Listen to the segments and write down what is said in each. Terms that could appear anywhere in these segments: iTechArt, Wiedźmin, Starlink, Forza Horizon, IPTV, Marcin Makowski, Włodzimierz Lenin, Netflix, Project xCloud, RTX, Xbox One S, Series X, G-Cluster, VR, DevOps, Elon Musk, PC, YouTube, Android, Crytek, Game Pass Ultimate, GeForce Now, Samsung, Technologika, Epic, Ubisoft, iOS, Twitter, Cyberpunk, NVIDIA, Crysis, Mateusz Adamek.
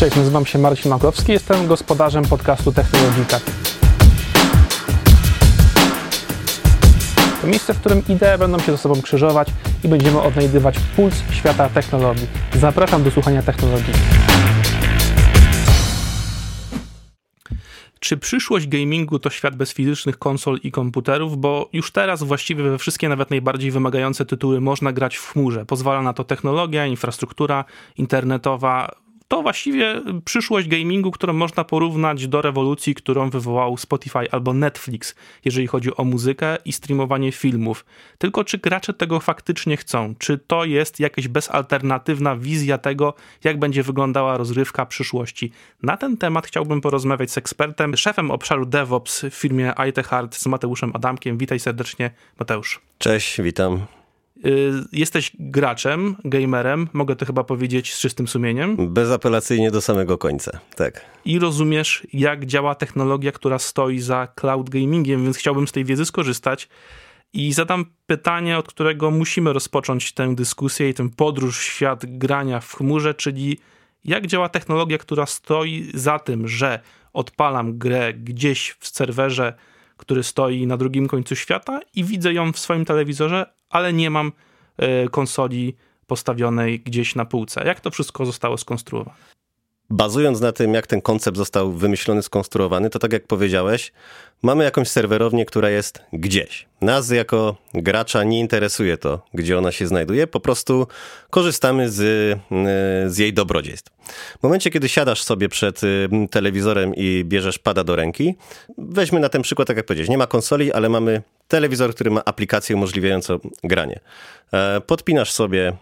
Cześć, nazywam się Marcin Makowski, jestem gospodarzem podcastu Technologika. To miejsce, w którym idee będą się ze sobą krzyżować i będziemy odnajdywać puls świata technologii. Zapraszam do słuchania Technologii. Czy przyszłość gamingu to świat bez fizycznych konsol i komputerów? Bo już teraz właściwie we wszystkie, nawet najbardziej wymagające tytuły można grać w chmurze. Pozwala na to technologia, infrastruktura internetowa. To właściwie przyszłość gamingu, którą można porównać do rewolucji, którą wywołał Spotify albo Netflix, jeżeli chodzi o muzykę i streamowanie filmów. Tylko czy gracze tego faktycznie chcą? Czy to jest jakaś bezalternatywna wizja tego, jak będzie wyglądała rozrywka przyszłości? Na ten temat chciałbym porozmawiać z ekspertem, szefem obszaru DevOps w firmie iTechArt, z Mateuszem Adamkiem. Witaj serdecznie, Mateusz. Cześć, witam. Jesteś graczem, gamerem, mogę to chyba powiedzieć z czystym sumieniem. Bezapelacyjnie do samego końca, tak. I rozumiesz, jak działa technologia, która stoi za cloud gamingiem, więc chciałbym z tej wiedzy skorzystać i zadam pytanie, od którego musimy rozpocząć tę dyskusję i tę podróż w świat grania w chmurze, czyli jak działa technologia, która stoi za tym, że odpalam grę gdzieś w serwerze, który stoi na drugim końcu świata i widzę ją w swoim telewizorze, ale nie mam konsoli postawionej gdzieś na półce. Jak to wszystko zostało skonstruowane? Bazując na tym, jak ten koncept został wymyślony, skonstruowany, to tak jak powiedziałeś, mamy jakąś serwerownię, która jest gdzieś. Nas jako gracza nie interesuje to, gdzie ona się znajduje, po prostu korzystamy z jej dobrodziejstw. W momencie, kiedy siadasz sobie przed telewizorem i bierzesz pada do ręki, weźmy na ten przykład, tak jak powiedziałeś, nie ma konsoli, ale mamy telewizor, który ma aplikację umożliwiającą granie. Podpinasz sobie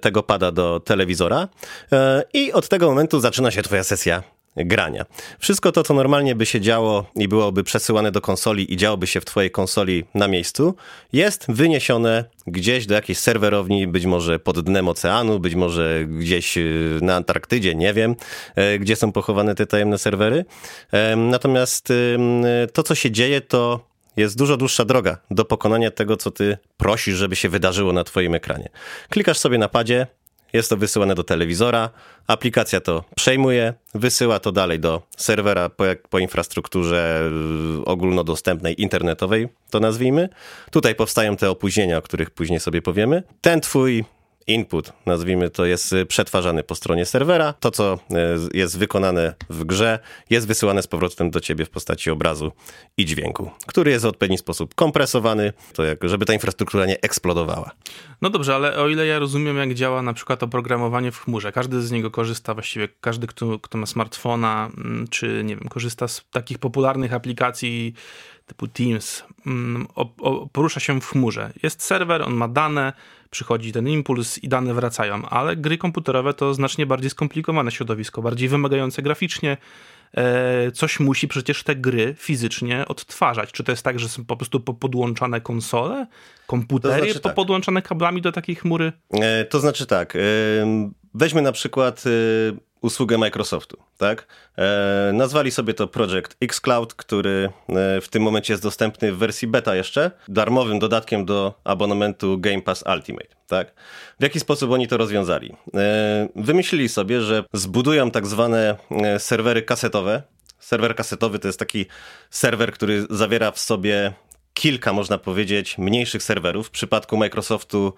tego pada do telewizora i od tego momentu zaczyna się twoja sesja grania. Wszystko to, co normalnie by się działo i byłoby przesyłane do konsoli i działoby się w twojej konsoli na miejscu, jest wyniesione gdzieś do jakiejś serwerowni, być może pod dnem oceanu, być może gdzieś na Antarktydzie, nie wiem, gdzie są pochowane te tajemne serwery. Natomiast to, co się dzieje, to jest dużo dłuższa droga do pokonania tego, co ty prosisz, żeby się wydarzyło na twoim ekranie. Klikasz sobie na padzie, jest to wysyłane do telewizora, aplikacja to przejmuje, wysyła to dalej do serwera po infrastrukturze ogólnodostępnej, internetowej, to nazwijmy. Tutaj powstają te opóźnienia, o których później sobie powiemy. Ten twój input, nazwijmy to, jest przetwarzany po stronie serwera. To, co jest wykonane w grze, jest wysyłane z powrotem do ciebie w postaci obrazu i dźwięku, który jest w odpowiedni sposób kompresowany, to jak, żeby ta infrastruktura nie eksplodowała. No dobrze, ale o ile ja rozumiem, jak działa na przykład oprogramowanie w chmurze, każdy z niego korzysta, właściwie każdy, kto ma smartfona, czy nie wiem, korzysta z takich popularnych aplikacji typu Teams, porusza się w chmurze. Jest serwer, on ma dane, przychodzi ten impuls i dane wracają, ale gry komputerowe to znacznie bardziej skomplikowane środowisko, bardziej wymagające graficznie. Coś musi przecież te gry fizycznie odtwarzać. Czy to jest tak, że są po prostu podłączane konsole, komputery, to znaczy tak, podłączane kablami do takiej chmury? To znaczy tak, weźmy na przykład usługę Microsoftu, tak? Nazwali sobie to Project xCloud, który w tym momencie jest dostępny w wersji beta jeszcze, darmowym dodatkiem do abonamentu Game Pass Ultimate, tak? W jaki sposób oni to rozwiązali? Wymyślili sobie, że zbudują tak zwane serwery kasetowe. Serwer kasetowy to jest taki serwer, który zawiera w sobie kilka, można powiedzieć, mniejszych serwerów. W przypadku Microsoftu,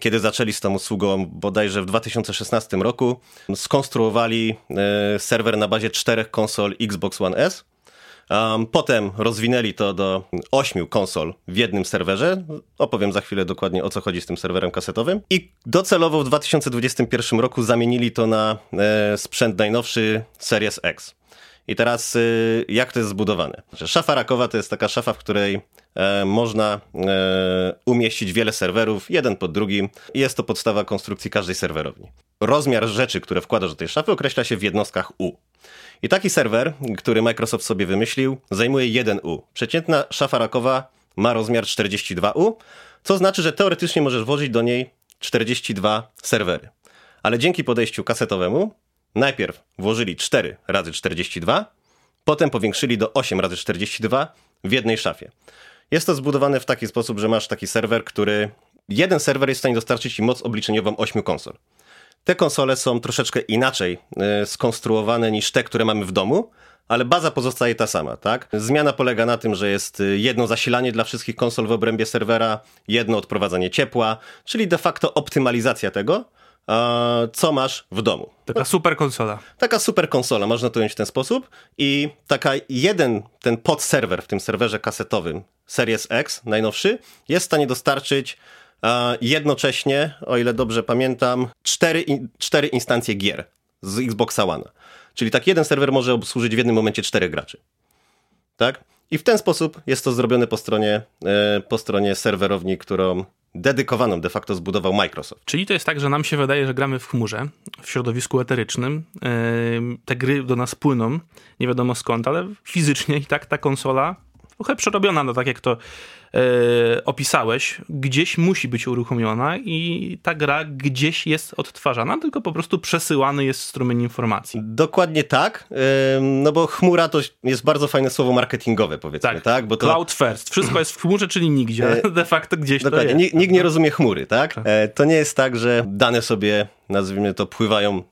kiedy zaczęli z tą usługą bodajże w 2016 roku, skonstruowali serwer na bazie 4 konsol Xbox One S. Potem rozwinęli to do 8 konsol w jednym serwerze. Opowiem za chwilę dokładnie, o co chodzi z tym serwerem kasetowym. I docelowo w 2021 roku zamienili to na sprzęt najnowszy Series X. I teraz jak to jest zbudowane? Szafa rakowa to jest taka szafa, w której można umieścić wiele serwerów, jeden pod drugim. Jest to podstawa konstrukcji każdej serwerowni. Rozmiar rzeczy, które wkładasz do tej szafy, określa się w jednostkach U. I taki serwer, który Microsoft sobie wymyślił, zajmuje 1 U. Przeciętna szafa rakowa ma rozmiar 42 U, co znaczy, że teoretycznie możesz włożyć do niej 42 serwery. Ale dzięki podejściu kasetowemu najpierw włożyli 4 razy 42, potem powiększyli do 8 razy 42 w jednej szafie. Jest to zbudowane w taki sposób, że masz taki serwer, który... Jeden serwer jest w stanie dostarczyć ci moc obliczeniową 8 konsol. te konsole są troszeczkę inaczej skonstruowane niż te, które mamy w domu, ale baza pozostaje ta sama, tak? Zmiana polega na tym, że jest jedno zasilanie dla wszystkich konsol w obrębie serwera, jedno odprowadzanie ciepła, czyli de facto optymalizacja tego, co masz w domu. Taka super konsola. Taka super konsola, można to ująć w ten sposób. I taka ten podserwer w tym serwerze kasetowym, Series X, najnowszy, jest w stanie dostarczyć jednocześnie, o ile dobrze pamiętam, cztery instancje gier z Xboxa One. Czyli tak jeden serwer może obsłużyć w jednym momencie 4 graczy. Tak? I w ten sposób jest to zrobione po stronie serwerowni, którą dedykowaną de facto zbudował Microsoft. Czyli to jest tak, że nam się wydaje, że gramy w chmurze, w środowisku eterycznym. Te gry do nas płyną, nie wiadomo skąd, ale fizycznie i tak ta konsola trochę przerobiona, no tak jak to opisałeś, gdzieś musi być uruchomiona i ta gra gdzieś jest odtwarzana, tylko po prostu przesyłany jest strumień informacji. Dokładnie tak, no bo chmura to jest bardzo fajne słowo marketingowe, powiedzmy, tak? Bo to... Cloud first, wszystko jest w chmurze, czyli nigdzie, de facto gdzieś to jest. Nikt nie rozumie chmury, tak? To nie jest tak, że dane sobie, nazwijmy to, pływają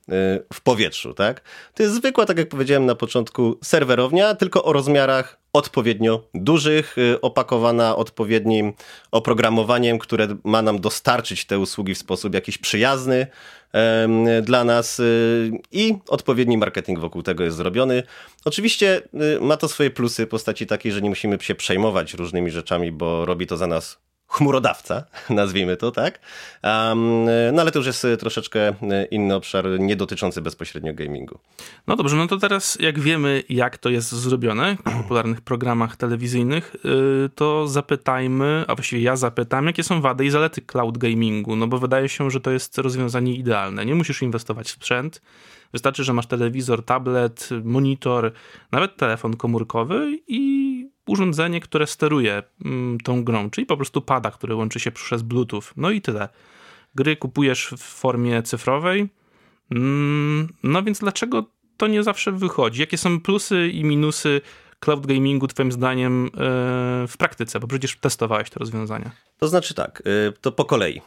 w powietrzu, tak? To jest zwykła, tak jak powiedziałem na początku, serwerownia, tylko o rozmiarach odpowiednio dużych, opakowana odpowiednim oprogramowaniem, które ma nam dostarczyć te usługi w sposób jakiś przyjazny dla nas i odpowiedni marketing wokół tego jest zrobiony. Oczywiście ma to swoje plusy w postaci takiej, że nie musimy się przejmować różnymi rzeczami, bo robi to za nas chmurodawca, nazwijmy to, tak? No ale to już jest troszeczkę inny obszar, nie dotyczący bezpośrednio gamingu. No dobrze, no to teraz jak wiemy, jak to jest zrobione w popularnych programach telewizyjnych, to zapytajmy, a właściwie ja zapytam, jakie są wady i zalety cloud gamingu, no bo wydaje się, że to jest rozwiązanie idealne. Nie musisz inwestować w sprzęt, wystarczy, że masz telewizor, tablet, monitor, nawet telefon komórkowy i urządzenie, które steruje tą grą, czyli po prostu pada, który łączy się przez Bluetooth. No i tyle. Gry kupujesz w formie cyfrowej. No więc dlaczego to nie zawsze wychodzi? Jakie są plusy i minusy cloud gamingu, twoim zdaniem, w praktyce? Bo przecież testowałeś te rozwiązania. To znaczy tak, to po kolei.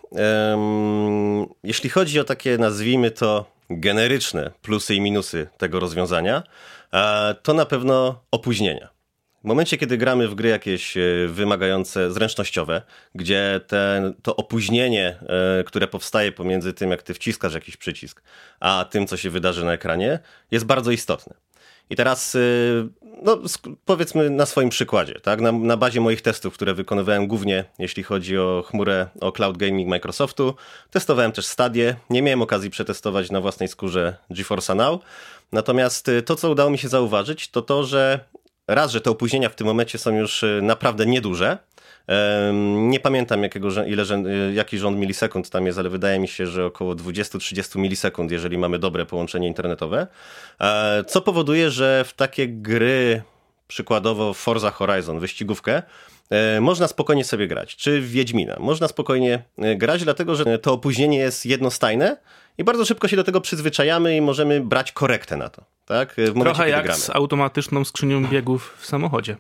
Jeśli chodzi o takie, nazwijmy to, generyczne plusy i minusy tego rozwiązania, to na pewno opóźnienia. W momencie, kiedy gramy w gry jakieś wymagające, zręcznościowe, gdzie to opóźnienie, które powstaje pomiędzy tym, jak ty wciskasz jakiś przycisk, a tym, co się wydarzy na ekranie, jest bardzo istotne. I teraz, no, powiedzmy na swoim przykładzie, tak? Na bazie moich testów, które wykonywałem głównie, jeśli chodzi o chmurę, o cloud gaming Microsoftu, testowałem też Stadię, nie miałem okazji przetestować na własnej skórze GeForce Now, natomiast to, co udało mi się zauważyć, to to, że raz, że te opóźnienia w tym momencie są już naprawdę nieduże. Nie pamiętam jaki rząd milisekund tam jest, ale wydaje mi się, że około 20-30 milisekund, jeżeli mamy dobre połączenie internetowe. Co powoduje, że w takie gry, przykładowo Forza Horizon, wyścigówkę, można spokojnie sobie grać, czy w Wiedźmina. Można spokojnie grać, dlatego że to opóźnienie jest jednostajne i bardzo szybko się do tego przyzwyczajamy i możemy brać korektę na to. Tak? W momencie, trochę jak gramy z automatyczną skrzynią biegów w samochodzie.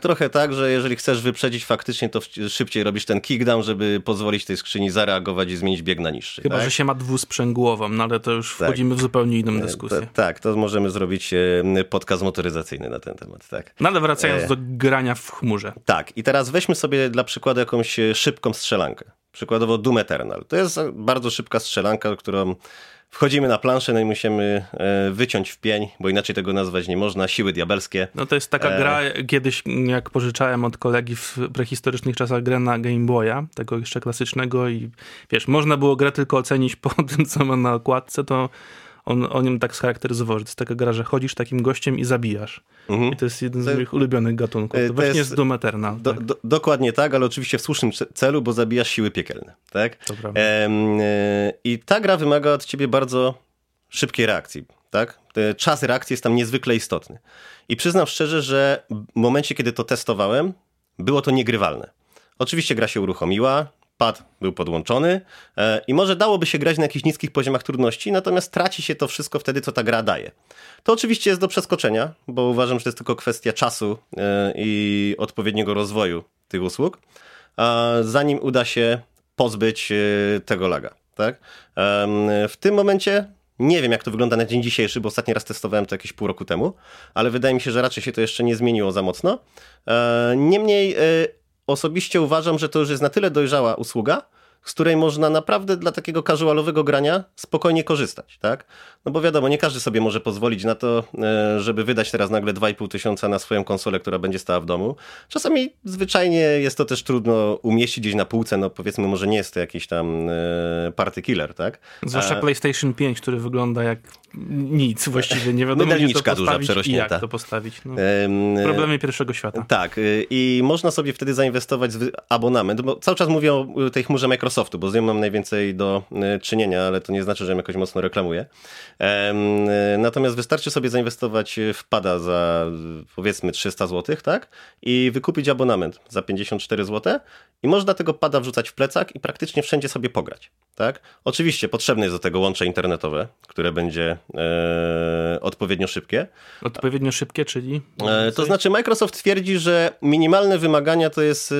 Trochę tak, że jeżeli chcesz wyprzedzić faktycznie, to szybciej robisz ten kickdown, żeby pozwolić tej skrzyni zareagować i zmienić bieg na niższy. Chyba, tak? Że się ma dwusprzęgłową, no ale to już wchodzimy w zupełnie inną dyskusję. Tak, to możemy zrobić podcast motoryzacyjny na ten temat. Tak. No ale wracając do grania w chmurze. Tak, i teraz weźmy sobie dla przykładu jakąś szybką strzelankę. Przykładowo Doom Eternal. To jest bardzo szybka strzelanka, którą wchodzimy na planszę, no i musimy wyciąć w pień, bo inaczej tego nazwać nie można, siły diabelskie. No to jest taka gra, kiedyś jak pożyczałem od kolegi w prehistorycznych czasach grę na Game Boya, tego jeszcze klasycznego i wiesz, można było grę tylko ocenić po tym, co ma na okładce, to on o nim tak scharakteryzował, że to jest taka gra, że chodzisz takim gościem i zabijasz. Mhm. I to jest jeden z moich ulubionych gatunków. To właśnie jest Doom Eternal. Tak. Dokładnie tak, ale oczywiście w słusznym celu, bo zabijasz siły piekielne. Tak? To prawda. I ta gra wymaga od ciebie bardzo szybkiej reakcji. Tak? Czas reakcji jest tam niezwykle istotny. I przyznam szczerze, że w momencie, kiedy to testowałem, było to niegrywalne. Oczywiście gra się uruchomiła, pad był podłączony i może dałoby się grać na jakichś niskich poziomach trudności, natomiast traci się to wszystko wtedy, co ta gra daje. To oczywiście jest do przeskoczenia, bo uważam, że to jest tylko kwestia czasu i odpowiedniego rozwoju tych usług, zanim uda się pozbyć tego laga. tak? W tym momencie nie wiem, jak to wygląda na dzień dzisiejszy, bo ostatni raz testowałem to jakieś pół roku temu, ale wydaje mi się, że raczej się to jeszcze nie zmieniło za mocno. Niemniej osobiście uważam, że to już jest na tyle dojrzała usługa, z której można naprawdę dla takiego casualowego grania spokojnie korzystać, tak? No bo wiadomo, nie każdy sobie może pozwolić na to, żeby wydać teraz nagle 2,5 tysiąca na swoją konsolę, która będzie stała w domu. Czasami zwyczajnie jest to też trudno umieścić gdzieś na półce, no powiedzmy, może nie jest to jakiś tam party killer, tak? Zwłaszcza PlayStation 5, który wygląda jak nic właściwie, nie wiadomo gdzie to postawić i jak to postawić. No. Problemy pierwszego świata. Tak, i można sobie wtedy zainwestować w abonament, bo cały czas mówię o tej chmurze Microsoftu, bo z nią mam najwięcej do czynienia, ale to nie znaczy, że ją jakoś mocno reklamuję. Natomiast wystarczy sobie zainwestować w pada za powiedzmy 300 zł, tak? I wykupić abonament za 54 zł i można tego pada wrzucać w plecak i praktycznie wszędzie sobie pograć, tak? Oczywiście potrzebne jest do tego łącze internetowe, które będzie odpowiednio szybkie. Odpowiednio szybkie, czyli? To znaczy Microsoft twierdzi, że minimalne wymagania to jest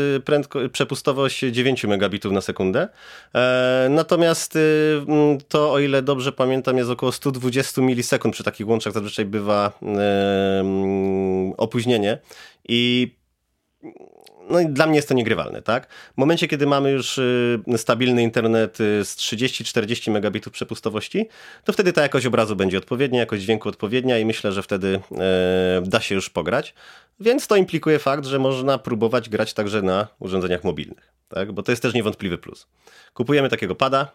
przepustowość 9 megabitów na sekundę. Natomiast to, o ile dobrze pamiętam, jest około 120 milisekund przy takich łączach. Zazwyczaj bywa opóźnienie i no i dla mnie jest to niegrywalne, tak? W momencie, kiedy mamy już stabilny internet z 30-40 megabitów przepustowości, to wtedy ta jakość obrazu będzie odpowiednia, jakość dźwięku odpowiednia i myślę, że wtedy da się już pograć. Więc to implikuje fakt, że można próbować grać także na urządzeniach mobilnych, tak? Bo to jest też niewątpliwy plus. Kupujemy takiego pada,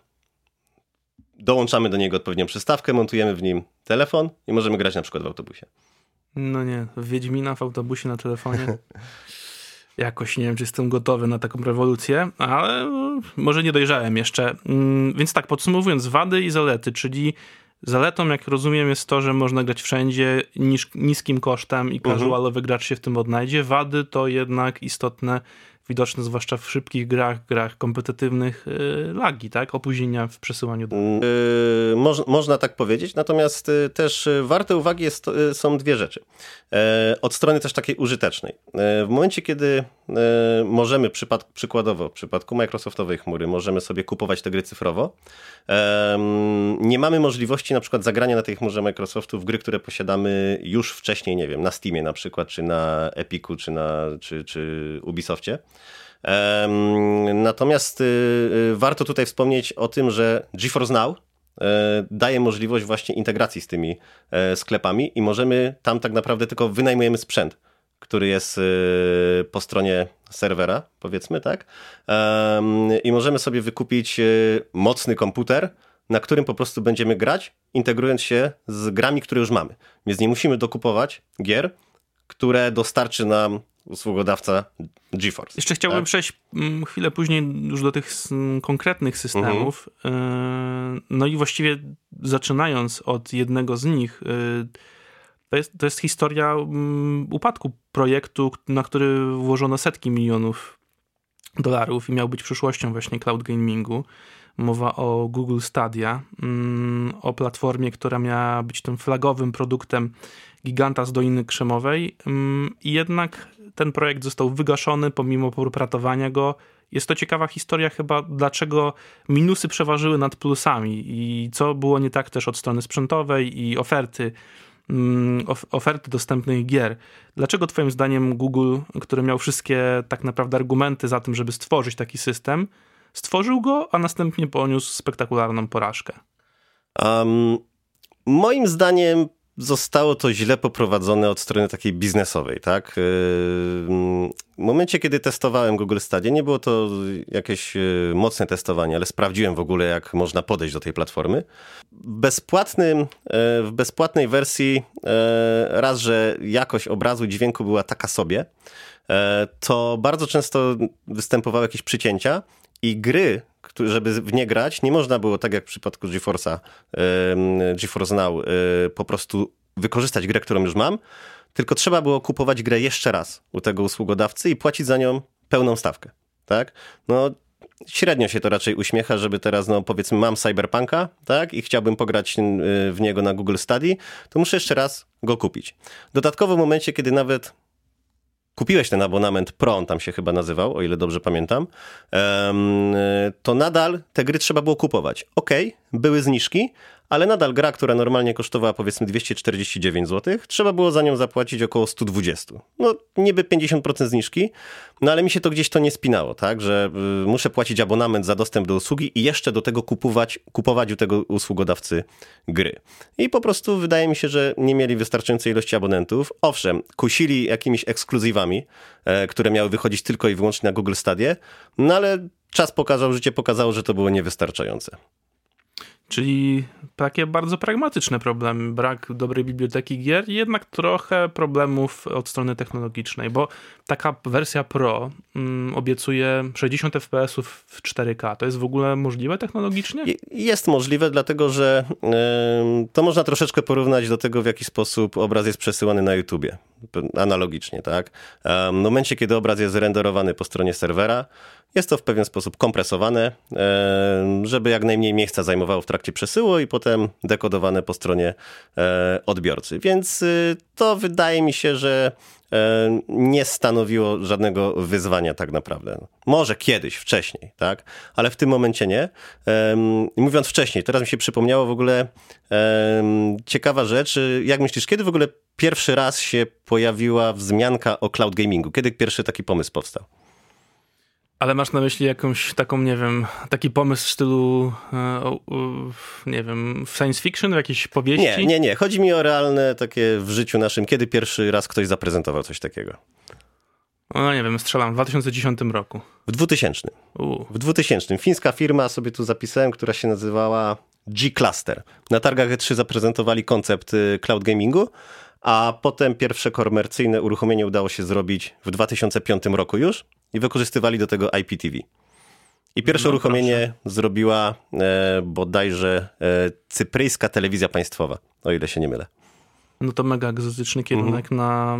dołączamy do niego odpowiednią przystawkę, montujemy w nim telefon i możemy grać na przykład w autobusie. No nie, w Wiedźmina w autobusie na telefonie... Jakoś nie wiem, czy jestem gotowy na taką rewolucję, ale może nie dojrzałem jeszcze. Więc tak, podsumowując, wady i zalety, czyli zaletą, jak rozumiem, jest to, że można grać wszędzie niskim kosztem i casualowy gracz się w tym odnajdzie. Wady to jednak istotne, widoczne zwłaszcza w szybkich grach kompetytywnych, lagi, tak? Opóźnienia w przesyłaniu danych. Można tak powiedzieć, natomiast też warte uwagi są dwie rzeczy. Od strony też takiej użytecznej. W momencie, kiedy możemy przykładowo w przypadku Microsoftowej chmury, możemy sobie kupować te gry cyfrowo, nie mamy możliwości na przykład zagrania na tej chmurze Microsoftu w gry, które posiadamy już wcześniej, nie wiem, na Steamie na przykład, czy na Epicu, czy Ubisoftie. Natomiast warto tutaj wspomnieć o tym, że GeForce Now daje możliwość właśnie integracji z tymi sklepami i możemy tam tak naprawdę tylko wynajmujemy sprzęt, który jest po stronie serwera, powiedzmy, tak? I możemy sobie wykupić mocny komputer, na którym po prostu będziemy grać, integrując się z grami, które już mamy. Więc nie musimy dokupować gier, które dostarczy nam usługodawca GeForce. Jeszcze chciałbym przejść chwilę później już do tych konkretnych systemów. No i właściwie zaczynając od jednego z nich, to jest historia upadku projektu, na który włożono setki milionów dolarów i miał być przyszłością właśnie cloud gamingu. Mowa o Google Stadia, o platformie, która miała być tym flagowym produktem giganta z Doliny Krzemowej. I jednak ten projekt został wygaszony pomimo portretowania go. Jest to ciekawa historia chyba, dlaczego minusy przeważyły nad plusami i co było nie tak też od strony sprzętowej i oferty dostępnych gier. Dlaczego twoim zdaniem Google, który miał wszystkie tak naprawdę argumenty za tym, żeby stworzyć taki system, stworzył go, a następnie poniósł spektakularną porażkę? Moim zdaniem zostało to źle poprowadzone od strony takiej biznesowej, tak? W momencie, kiedy testowałem Google Stadia, nie było to jakieś mocne testowanie, ale sprawdziłem w ogóle, jak można podejść do tej platformy. W bezpłatnej wersji raz, że jakość obrazu i dźwięku była taka sobie, to bardzo często występowały jakieś przycięcia i gry, żeby w nie grać, nie można było, tak jak w przypadku GeForce Now, po prostu wykorzystać grę, którą już mam, tylko trzeba było kupować grę jeszcze raz u tego usługodawcy i płacić za nią pełną stawkę, tak? No, średnio się to raczej uśmiecha, żeby teraz, no powiedzmy, mam Cyberpunka, tak? I chciałbym pograć w niego na Google Stadia, to muszę jeszcze raz go kupić. Dodatkowo w momencie, kiedy nawet kupiłeś ten abonament Pro, on tam się chyba nazywał, o ile dobrze pamiętam, to nadal te gry trzeba było kupować. Okej, były zniżki, ale nadal gra, która normalnie kosztowała powiedzmy 249 zł, trzeba było za nią zapłacić około 120. No niby 50% zniżki, no ale mi się to gdzieś to nie spinało, tak, że muszę płacić abonament za dostęp do usługi i jeszcze do tego kupować u tego usługodawcy gry. I po prostu wydaje mi się, że nie mieli wystarczającej ilości abonentów. Owszem, kusili jakimiś ekskluzywami, które miały wychodzić tylko i wyłącznie na Google Stadia, no ale czas pokazał, życie pokazało, że to było niewystarczające. Czyli takie bardzo pragmatyczne problemy, brak dobrej biblioteki gier, jednak trochę problemów od strony technologicznej, bo taka wersja Pro obiecuje 60 FPS-ów w 4K. To jest w ogóle możliwe technologicznie? Jest możliwe, dlatego że to można troszeczkę porównać do tego, w jaki sposób obraz jest przesyłany na YouTubie. Analogicznie, tak? W momencie, kiedy obraz jest renderowany po stronie serwera, jest to w pewien sposób kompresowane, żeby jak najmniej miejsca zajmowało w trakcie przesyłu i potem dekodowane po stronie odbiorcy. Więc to wydaje mi się, że nie stanowiło żadnego wyzwania tak naprawdę. Może kiedyś, wcześniej, tak? Ale w tym momencie nie. Mówiąc wcześniej, teraz mi się przypomniało w ogóle ciekawa rzecz. Jak myślisz, kiedy w ogóle pierwszy raz się pojawiła wzmianka o cloud gamingu? Kiedy pierwszy taki pomysł powstał? Ale masz na myśli jakąś taką, nie wiem, taki pomysł w stylu, nie wiem, w science fiction, w jakiejś powieści? Nie. Chodzi mi o realne takie w życiu naszym. Kiedy pierwszy raz ktoś zaprezentował coś takiego? No nie wiem, strzelam, w 2010 roku. W 2000. W 2000. Fińska firma, sobie tu zapisałem, która się nazywała G-Cluster. Na targach E3 zaprezentowali koncept cloud gamingu, a potem pierwsze komercyjne uruchomienie udało się zrobić w 2005 roku już. I wykorzystywali do tego IPTV. I pierwsze uruchomienie zrobiła bodajże cypryjska telewizja państwowa, o ile się nie mylę. No to mega egzotyczny kierunek na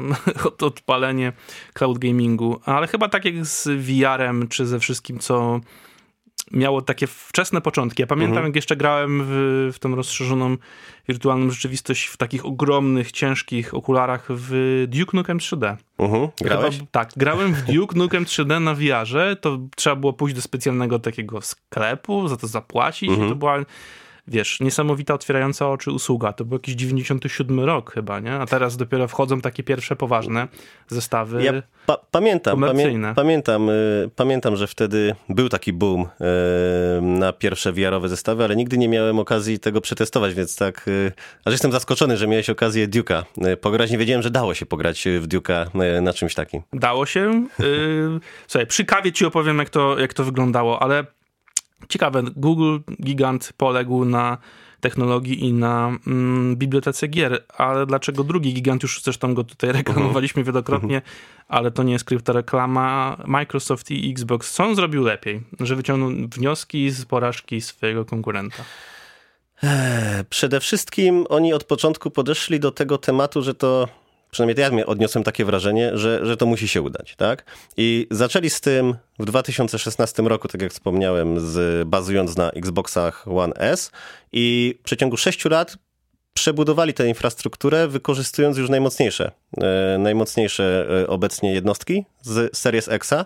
odpalenie cloud gamingu. Ale chyba tak jak z VR-em, czy ze wszystkim, co miało takie wczesne początki. Ja pamiętam, jak jeszcze grałem w tą rozszerzoną wirtualną rzeczywistość w takich ogromnych, ciężkich okularach w Duke Nukem 3D. Grałeś? Chyba, tak, grałem w Duke Nukem 3D na VR-ze. To trzeba było pójść do specjalnego takiego sklepu, za to zapłacić. I to była, wiesz, niesamowita, otwierająca oczy usługa. To był jakiś 97 rok chyba, nie? A teraz dopiero wchodzą takie pierwsze poważne zestawy komercyjne. Pamiętam, że wtedy był taki boom na pierwsze VR-owe zestawy, ale nigdy nie miałem okazji tego przetestować, więc tak... Ale jestem zaskoczony, że miałeś okazję Duke'a pograć. Nie wiedziałem, że dało się pograć w Duke'a na czymś takim. Dało się. Słuchaj, przy kawie ci opowiem, jak to wyglądało, ale... Ciekawe, Google gigant poległ na technologii i na bibliotece gier, ale dlaczego drugi gigant, już zresztą go tutaj reklamowaliśmy wielokrotnie, ale to nie jest kryptoreklama, Microsoft i Xbox, co on zrobił lepiej? Że wyciągnął wnioski z porażki swojego konkurenta. Przede wszystkim oni od początku podeszli do tego tematu, że to... Przynajmniej ja odniosłem takie wrażenie, że to musi się udać, tak? I zaczęli z tym w 2016 roku, tak jak wspomniałem, bazując na Xboxach One S i w przeciągu 6 lat przebudowali tę infrastrukturę, wykorzystując już najmocniejsze obecnie jednostki z Series X'a,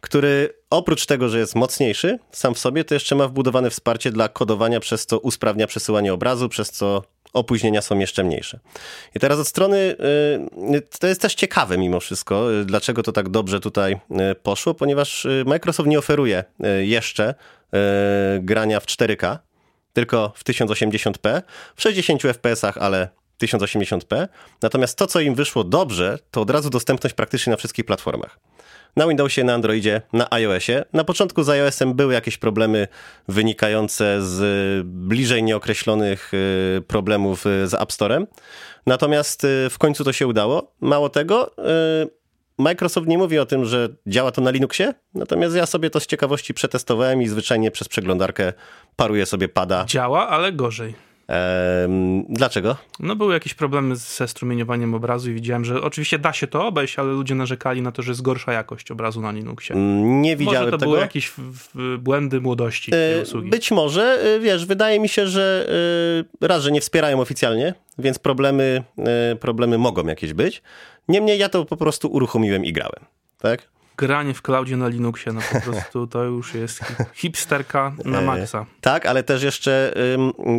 który oprócz tego, że jest mocniejszy sam w sobie, to jeszcze ma wbudowane wsparcie dla kodowania, przez co usprawnia przesyłanie obrazu, przez co opóźnienia są jeszcze mniejsze. I teraz od strony, to jest też ciekawe mimo wszystko, dlaczego to tak dobrze tutaj poszło, ponieważ Microsoft nie oferuje jeszcze grania w 4K, tylko w 1080p, w 60 fps-ach, ale 1080p. Natomiast to, co im wyszło dobrze, to od razu dostępność praktycznie na wszystkich platformach. Na Windowsie, na Androidzie, na iOSie. Na początku z iOS-em były jakieś problemy wynikające z bliżej nieokreślonych problemów z App Storem. Natomiast w końcu to się udało. Mało tego, Microsoft nie mówi o tym, że działa to na Linuxie, natomiast ja sobie to z ciekawości przetestowałem i zwyczajnie przez przeglądarkę paruję sobie pada. Działa, ale gorzej. Dlaczego? No były jakieś problemy ze strumieniowaniem obrazu i widziałem, że oczywiście da się to obejść, ale ludzie narzekali na to, że jest gorsza jakość obrazu na Linuxie. Nie widziałem tego. Może to były jakieś błędy młodości tej usługi. Być może, wiesz, wydaje mi się, że raz, że nie wspierają oficjalnie, więc problemy mogą jakieś być. Niemniej ja to po prostu uruchomiłem i grałem, tak? Granie w cloudzie na Linuxie, no po prostu to już jest hipsterka na maksa. Tak, ale też jeszcze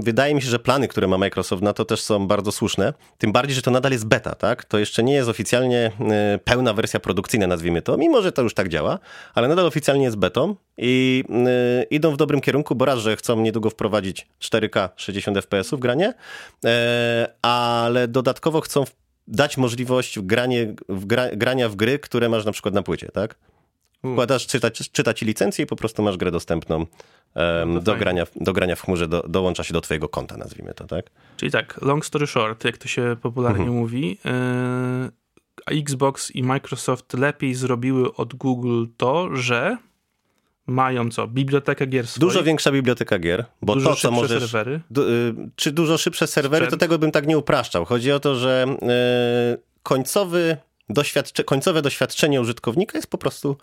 wydaje mi się, że plany, które ma Microsoft na to też są bardzo słuszne. Tym bardziej, że to nadal jest beta, tak? To jeszcze nie jest oficjalnie pełna wersja produkcyjna, nazwijmy to, mimo że to już tak działa, ale nadal oficjalnie jest betą i idą w dobrym kierunku, bo raz, że chcą niedługo wprowadzić 4K 60 fps w granie, ale dodatkowo chcą dać możliwość grania w gry, które masz na przykład na płycie, tak? Wkładasz, czyta ci licencję i po prostu masz grę dostępną do grania w chmurze, dołącza się do twojego konta, nazwijmy to, tak? Czyli tak, long story short, jak to się popularnie mówi, Xbox i Microsoft lepiej zrobiły od Google to, że mają co? Bibliotekę gier swoich. Dużo większa biblioteka gier, bo dużo to, co możesz... Dużo szybsze serwery. Czy dużo szybsze serwery, to tego bym tak nie upraszczał. Chodzi o to, że końcowe doświadczenie użytkownika jest po prostu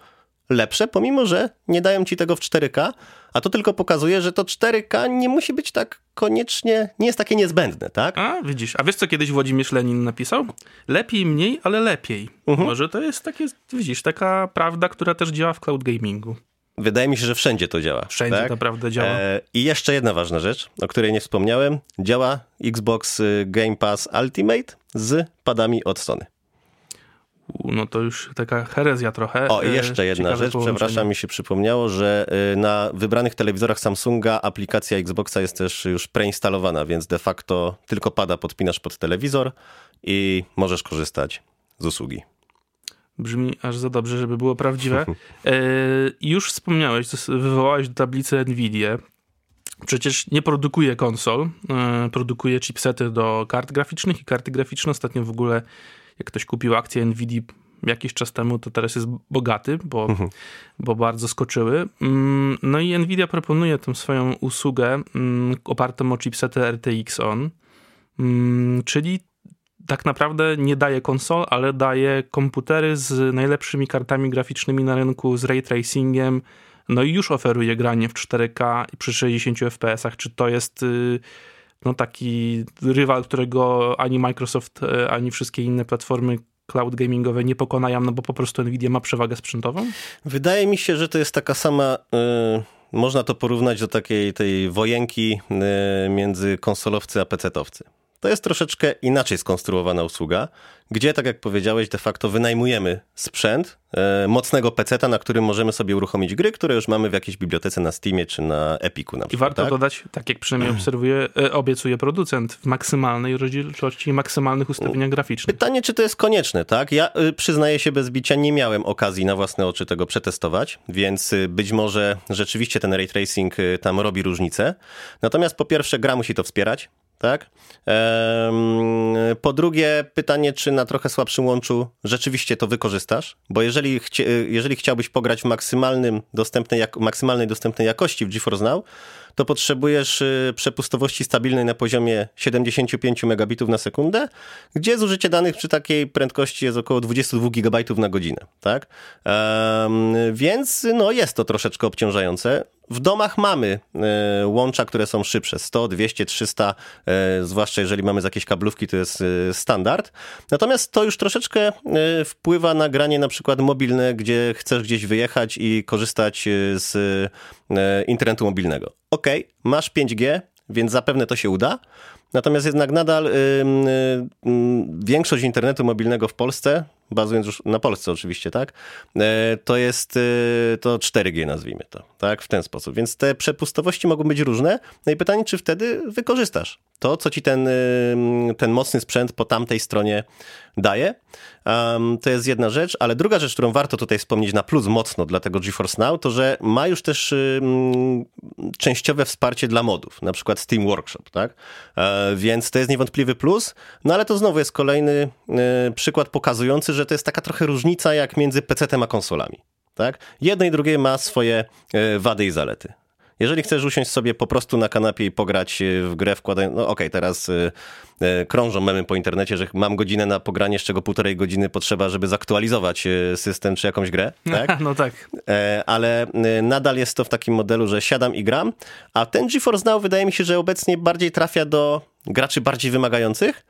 lepsze, pomimo że nie dają ci tego w 4K, a to tylko pokazuje, że to 4K nie musi być tak koniecznie, nie jest takie niezbędne, tak? A, widzisz. A wiesz, co kiedyś Włodzimierz Lenin napisał? Lepiej mniej, ale lepiej. Może to jest takie, widzisz, taka prawda, która też działa w cloud gamingu. Wydaje mi się, że wszędzie to działa. Wszędzie tak? Naprawdę działa. I jeszcze jedna ważna rzecz, o której nie wspomniałem. Działa Xbox Game Pass Ultimate z padami od Sony. No to już taka herezja trochę. O, i jeszcze jedna rzecz. Połączenie. Przepraszam, mi się przypomniało, że na wybranych telewizorach Samsunga aplikacja Xboxa jest też już preinstalowana, więc de facto tylko pada podpinasz pod telewizor i możesz korzystać z usługi. Brzmi aż za dobrze, żeby było prawdziwe. Już wspomniałeś, wywołałeś do tablicy NVIDIA. Przecież nie produkuje konsol, produkuje chipsety do kart graficznych i karty graficzne. Ostatnio w ogóle, jak ktoś kupił akcję NVIDIA jakiś czas temu, to teraz jest bogaty, bo bardzo skoczyły. No i NVIDIA proponuje tą swoją usługę opartą o chipsety RTX On, czyli tak naprawdę nie daje konsol, ale daje komputery z najlepszymi kartami graficznymi na rynku, z ray tracingiem, no i już oferuje granie w 4K przy 60 fps-ach. Czy to jest no, taki rywal, którego ani Microsoft, ani wszystkie inne platformy cloud gamingowe nie pokonają, no bo po prostu Nvidia ma przewagę sprzętową? Wydaje mi się, że to jest taka sama... Można to porównać do takiej tej wojenki między konsolowcy a pecetowcy. To jest troszeczkę inaczej skonstruowana usługa, gdzie, tak jak powiedziałeś, de facto wynajmujemy sprzęt mocnego peceta, na którym możemy sobie uruchomić gry, które już mamy w jakiejś bibliotece na Steamie czy na Epicu na przykład. I warto dodać, tak jak przynajmniej obiecuje producent, w maksymalnej rozdzielczości i maksymalnych ustawieniach graficznych. Pytanie, czy to jest konieczne, tak? Ja przyznaję się bez bicia, nie miałem okazji na własne oczy tego przetestować, więc być może rzeczywiście ten ray tracing tam robi różnicę. Natomiast po pierwsze, gra musi to wspierać. Tak. Po drugie, pytanie, czy na trochę słabszym łączu rzeczywiście to wykorzystasz, bo jeżeli chciałbyś pograć w maksymalnej dostępnej jakości w GeForce Now, to potrzebujesz przepustowości stabilnej na poziomie 75 megabitów na sekundę, gdzie zużycie danych przy takiej prędkości jest około 22 gigabajtów na godzinę, tak? Więc no, jest to troszeczkę obciążające. W domach mamy łącza, które są szybsze, 100, 200, 300, zwłaszcza jeżeli mamy jakieś kablówki, to jest standard. Natomiast to już troszeczkę wpływa na granie na przykład mobilne, gdzie chcesz gdzieś wyjechać i korzystać z internetu mobilnego. Okej, masz 5G, więc zapewne to się uda. Natomiast jednak nadal większość internetu mobilnego w Polsce, bazując już na Polsce oczywiście, tak, to jest to 4G, nazwijmy to, tak, w ten sposób. Więc te przepustowości mogą być różne. No i pytanie, czy wtedy wykorzystasz to, co ci ten mocny sprzęt po tamtej stronie daje. To jest jedna rzecz, ale druga rzecz, którą warto tutaj wspomnieć na plus mocno dla tego GeForce Now, to że ma już też częściowe wsparcie dla modów, na przykład Steam Workshop, tak? Więc to jest niewątpliwy plus, no ale to znowu jest kolejny przykład pokazujący, że to jest taka trochę różnica jak między PC-tem a konsolami, tak? Jedno i drugie ma swoje wady i zalety. Jeżeli chcesz usiąść sobie po prostu na kanapie i pograć w grę, wkładając... No okej, teraz krążą memy po internecie, że mam godzinę na pogranie, z czego 1,5 godziny potrzeba, żeby zaktualizować system czy jakąś grę. Tak? No tak. Ale nadal jest to w takim modelu, że siadam i gram, a ten GeForce Now wydaje mi się, że obecnie bardziej trafia do graczy bardziej wymagających.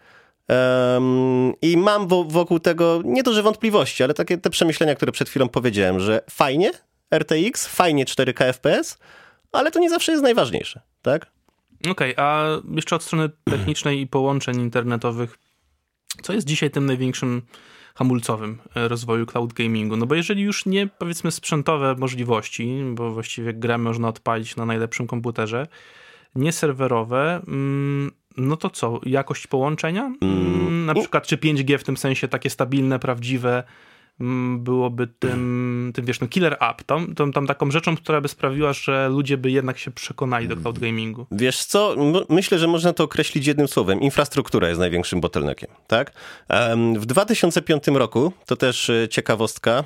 I mam wokół tego, nie to, że wątpliwości, ale takie te przemyślenia, które przed chwilą powiedziałem, że fajnie RTX, fajnie 4K FPS, ale to nie zawsze jest najważniejsze, tak? Okej, a jeszcze od strony technicznej i połączeń internetowych, co jest dzisiaj tym największym hamulcowym rozwoju cloud gamingu? No bo jeżeli już nie, powiedzmy, sprzętowe możliwości, bo właściwie grę można odpalić na najlepszym komputerze, nie serwerowe, no to co? Jakość połączenia? Na przykład czy 5G w tym sensie takie stabilne, prawdziwe byłoby tym wiesz, no killer app, tą taką rzeczą, która by sprawiła, że ludzie by jednak się przekonali do cloud gamingu. Wiesz co, myślę, że można to określić jednym słowem. Infrastruktura jest największym bottleneckiem, tak? W 2005 roku, to też ciekawostka,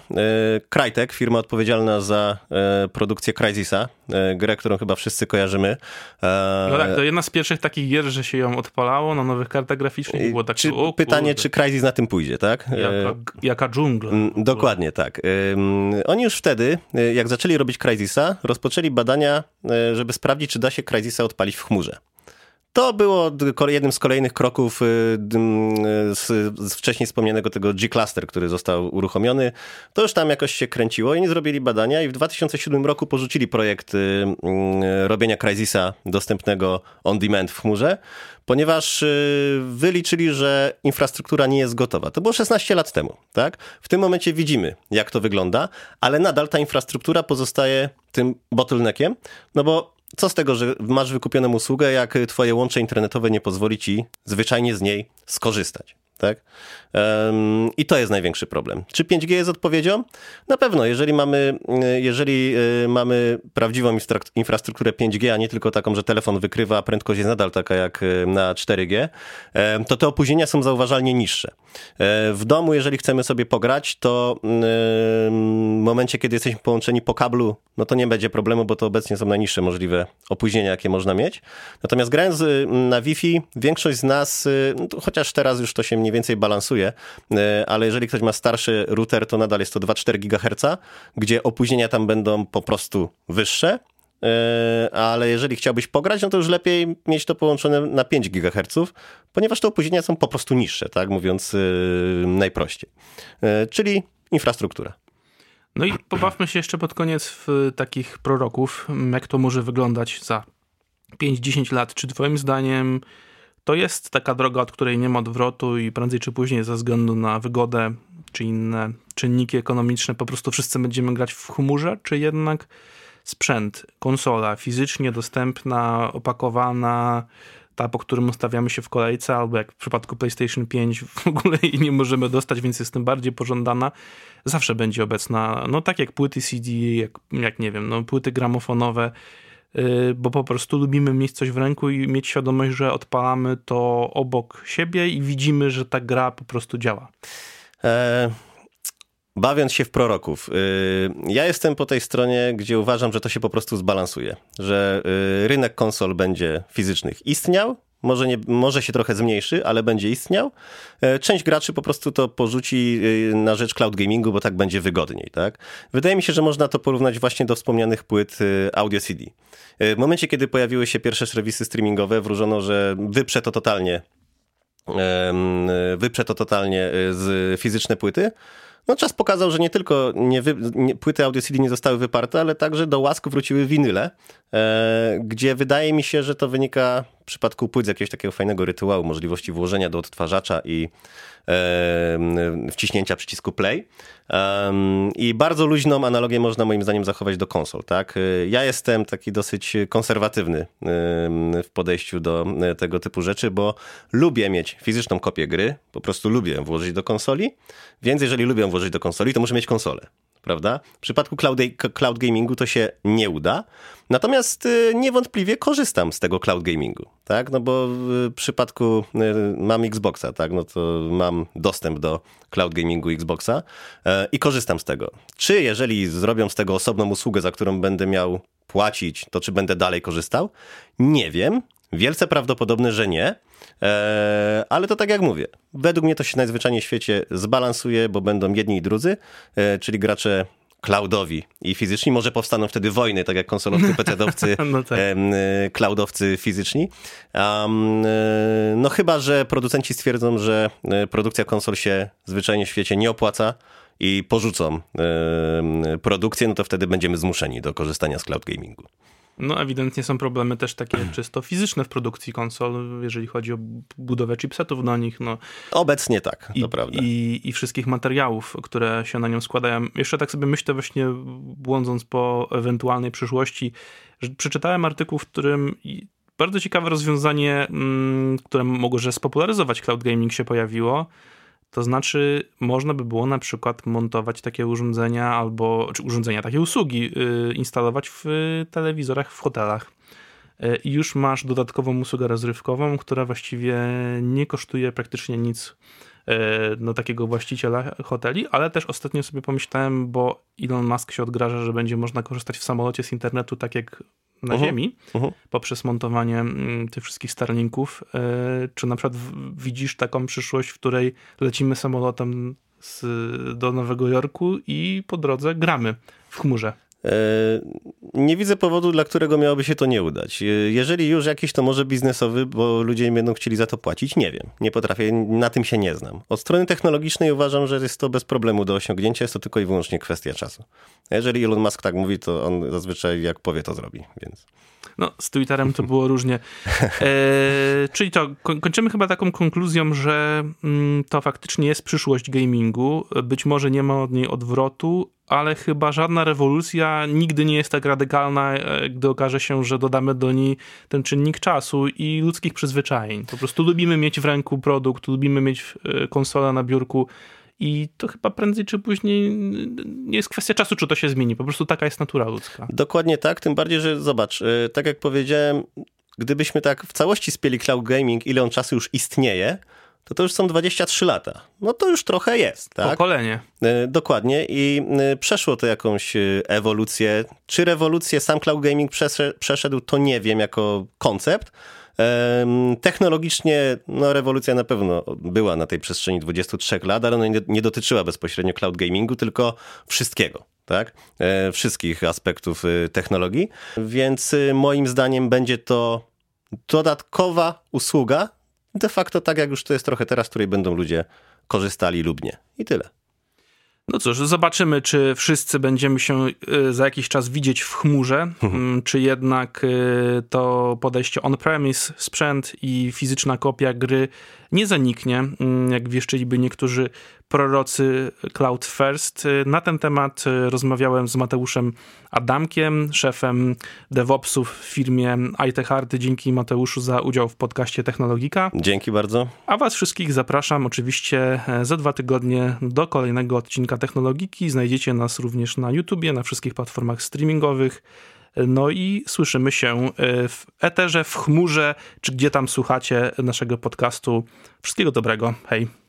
Crytek, firma odpowiedzialna za produkcję Crysisa, grę, którą chyba wszyscy kojarzymy. No tak, to jedna z pierwszych takich gier, że się ją odpalało na nowych kartach graficznych. Było tak, pytanie, czy Crysis na tym pójdzie, tak? Jaka dżungla. Dokładnie tak. Oni już wtedy, jak zaczęli robić Crysisa, rozpoczęli badania, żeby sprawdzić, czy da się Crysisa odpalić w chmurze. To było jednym z kolejnych kroków z wcześniej wspomnianego tego G-Cluster, który został uruchomiony. To już tam jakoś się kręciło i nie zrobili badania i w 2007 roku porzucili projekt robienia Crysisa dostępnego on demand w chmurze, ponieważ wyliczyli, że infrastruktura nie jest gotowa. To było 16 lat temu, tak? W tym momencie widzimy, jak to wygląda, ale nadal ta infrastruktura pozostaje tym bottleneckiem, no bo co z tego, że masz wykupioną usługę, jak twoje łącze internetowe nie pozwoli ci zwyczajnie z niej skorzystać, tak? I to jest największy problem. Czy 5G jest odpowiedzią? Na pewno, jeżeli mamy prawdziwą infrastrukturę 5G, a nie tylko taką, że telefon wykrywa, a prędkość jest nadal taka jak na 4G, to te opóźnienia są zauważalnie niższe. W domu, jeżeli chcemy sobie pograć, to w momencie, kiedy jesteśmy połączeni po kablu, no to nie będzie problemu, bo to obecnie są najniższe możliwe opóźnienia, jakie można mieć. Natomiast grając na Wi-Fi, większość z nas, chociaż teraz już to się mniej więcej balansuje, ale jeżeli ktoś ma starszy router, to nadal jest to 2,4 GHz, gdzie opóźnienia tam będą po prostu wyższe, ale jeżeli chciałbyś pograć, no to już lepiej mieć to połączone na 5 GHz, ponieważ te opóźnienia są po prostu niższe, tak mówiąc najprościej. Czyli infrastruktura. No i pobawmy się jeszcze pod koniec w takich proroków, jak to może wyglądać za 5-10 lat. Czy twoim zdaniem to jest taka droga, od której nie ma odwrotu i prędzej czy później ze względu na wygodę czy inne czynniki ekonomiczne po prostu wszyscy będziemy grać w chmurze, czy jednak sprzęt, konsola fizycznie dostępna, opakowana, ta, po którym ustawiamy się w kolejce, albo jak w przypadku PlayStation 5 w ogóle i nie możemy dostać, więc jest tym bardziej pożądana, zawsze będzie obecna, no tak jak płyty CD, jak nie wiem, no płyty gramofonowe, bo po prostu lubimy mieć coś w ręku i mieć świadomość, że odpalamy to obok siebie i widzimy, że ta gra po prostu działa. Bawiąc się w proroków, ja jestem po tej stronie, gdzie uważam, że to się po prostu zbalansuje, że rynek konsol będzie fizycznych istniał, może się trochę zmniejszy, ale będzie istniał. Część graczy po prostu to porzuci na rzecz cloud gamingu, bo tak będzie wygodniej, tak? Wydaje mi się, że można to porównać właśnie do wspomnianych płyt audio CD. W momencie, kiedy pojawiły się pierwsze serwisy streamingowe, wróżono, że wyprze to totalnie z fizyczne płyty. No czas pokazał, że nie tylko płyty audio CD nie zostały wyparte, ale także do łask wróciły winyle, gdzie wydaje mi się, że to wynika w przypadku płyt z jakiegoś takiego fajnego rytuału, możliwości włożenia do odtwarzacza i wciśnięcia przycisku play. I bardzo luźną analogię można moim zdaniem zachować do konsol, tak? Ja jestem taki dosyć konserwatywny w podejściu do tego typu rzeczy, bo lubię mieć fizyczną kopię gry, po prostu lubię ją włożyć do konsoli, więc jeżeli lubię ją włożyć do konsoli, to muszę mieć konsolę, prawda? W przypadku cloud gamingu to się nie uda, natomiast niewątpliwie korzystam z tego cloud gamingu, tak? No bo w przypadku mam Xboxa, tak? No to mam dostęp do cloud gamingu Xboxa i korzystam z tego. Czy jeżeli zrobią z tego osobną usługę, za którą będę miał płacić, to czy będę dalej korzystał? Nie wiem. Wielce prawdopodobne, że nie. Ale to tak jak mówię, według mnie to się najzwyczajniej w świecie zbalansuje, bo będą jedni i drudzy, czyli gracze cloudowi i fizyczni. Może powstaną wtedy wojny, tak jak konsolowcy, PC-dowcy, no tak. Cloudowcy fizyczni. No chyba, że producenci stwierdzą, że produkcja konsol się zwyczajnie w świecie nie opłaca i porzucą produkcję, no to wtedy będziemy zmuszeni do korzystania z cloud gamingu. No ewidentnie są problemy też takie czysto fizyczne w produkcji konsol, jeżeli chodzi o budowę chipsetów do nich. No. Obecnie tak, to prawda. I wszystkich materiałów, które się na nią składają. Jeszcze tak sobie myślę właśnie, błądząc po ewentualnej przyszłości, że przeczytałem artykuł, w którym bardzo ciekawe rozwiązanie, które mogłoże spopularyzować cloud gaming się pojawiło. To znaczy, można by było na przykład montować takie urządzenia takie usługi instalować w telewizorach, w hotelach. I już masz dodatkową usługę rozrywkową, która właściwie nie kosztuje praktycznie nic takiego właściciela hoteli, ale też ostatnio sobie pomyślałem, bo Elon Musk się odgraża, że będzie można korzystać w samolocie z internetu tak jak na Ziemi, poprzez montowanie tych wszystkich starlinków. Czy na przykład widzisz taką przyszłość, w której lecimy samolotem do Nowego Jorku i po drodze gramy w chmurze? Nie widzę powodu, dla którego miałoby się to nie udać. Jeżeli już jakiś, to może biznesowy, bo ludzie nie będą chcieli za to płacić. Nie wiem, nie potrafię, na tym się nie znam. Od strony technologicznej uważam, że jest to bez problemu do osiągnięcia, jest to tylko i wyłącznie kwestia czasu. Jeżeli Elon Musk tak mówi, to on zazwyczaj jak powie, to zrobi, więc... No, z Twitterem to było różnie. Czyli to, kończymy chyba taką konkluzją, że to faktycznie jest przyszłość gamingu. Być może nie ma od niej odwrotu, ale chyba żadna rewolucja nigdy nie jest tak radykalna, gdy okaże się, że dodamy do niej ten czynnik czasu i ludzkich przyzwyczajeń. Po prostu lubimy mieć w ręku produkt, lubimy mieć konsolę na biurku i to chyba prędzej czy później nie jest kwestia czasu, czy to się zmieni. Po prostu taka jest natura ludzka. Dokładnie tak, tym bardziej, że zobacz, tak jak powiedziałem, gdybyśmy tak w całości spieli cloud gaming, ile on czasu już istnieje, to już są 23 lata. No to już trochę jest, tak? Pokolenie. Dokładnie i przeszło to jakąś ewolucję. Czy rewolucję sam cloud gaming przeszedł, to nie wiem, jako koncept. Technologicznie rewolucja na pewno była na tej przestrzeni 23 lat, ale ona nie dotyczyła bezpośrednio cloud gamingu, tylko wszystkiego, tak? Wszystkich aspektów technologii. Więc moim zdaniem będzie to dodatkowa usługa, de facto tak jak już to jest trochę teraz, z której będą ludzie korzystali lub nie. I tyle. No cóż, zobaczymy, czy wszyscy będziemy się za jakiś czas widzieć w chmurze, czy jednak to podejście on-premise, sprzęt i fizyczna kopia gry nie zaniknie, jak wieszczyliby niektórzy prorocy Cloud First. Na ten temat rozmawiałem z Mateuszem Adamkiem, szefem DevOpsów w firmie iTechArt. Dzięki Mateuszu za udział w podcaście Technologika. Dzięki bardzo. A was wszystkich zapraszam oczywiście za 2 tygodnie do kolejnego odcinka Technologiki. Znajdziecie nas również na YouTubie, na wszystkich platformach streamingowych. No i słyszymy się w eterze, w chmurze, czy gdzie tam słuchacie naszego podcastu. Wszystkiego dobrego. Hej.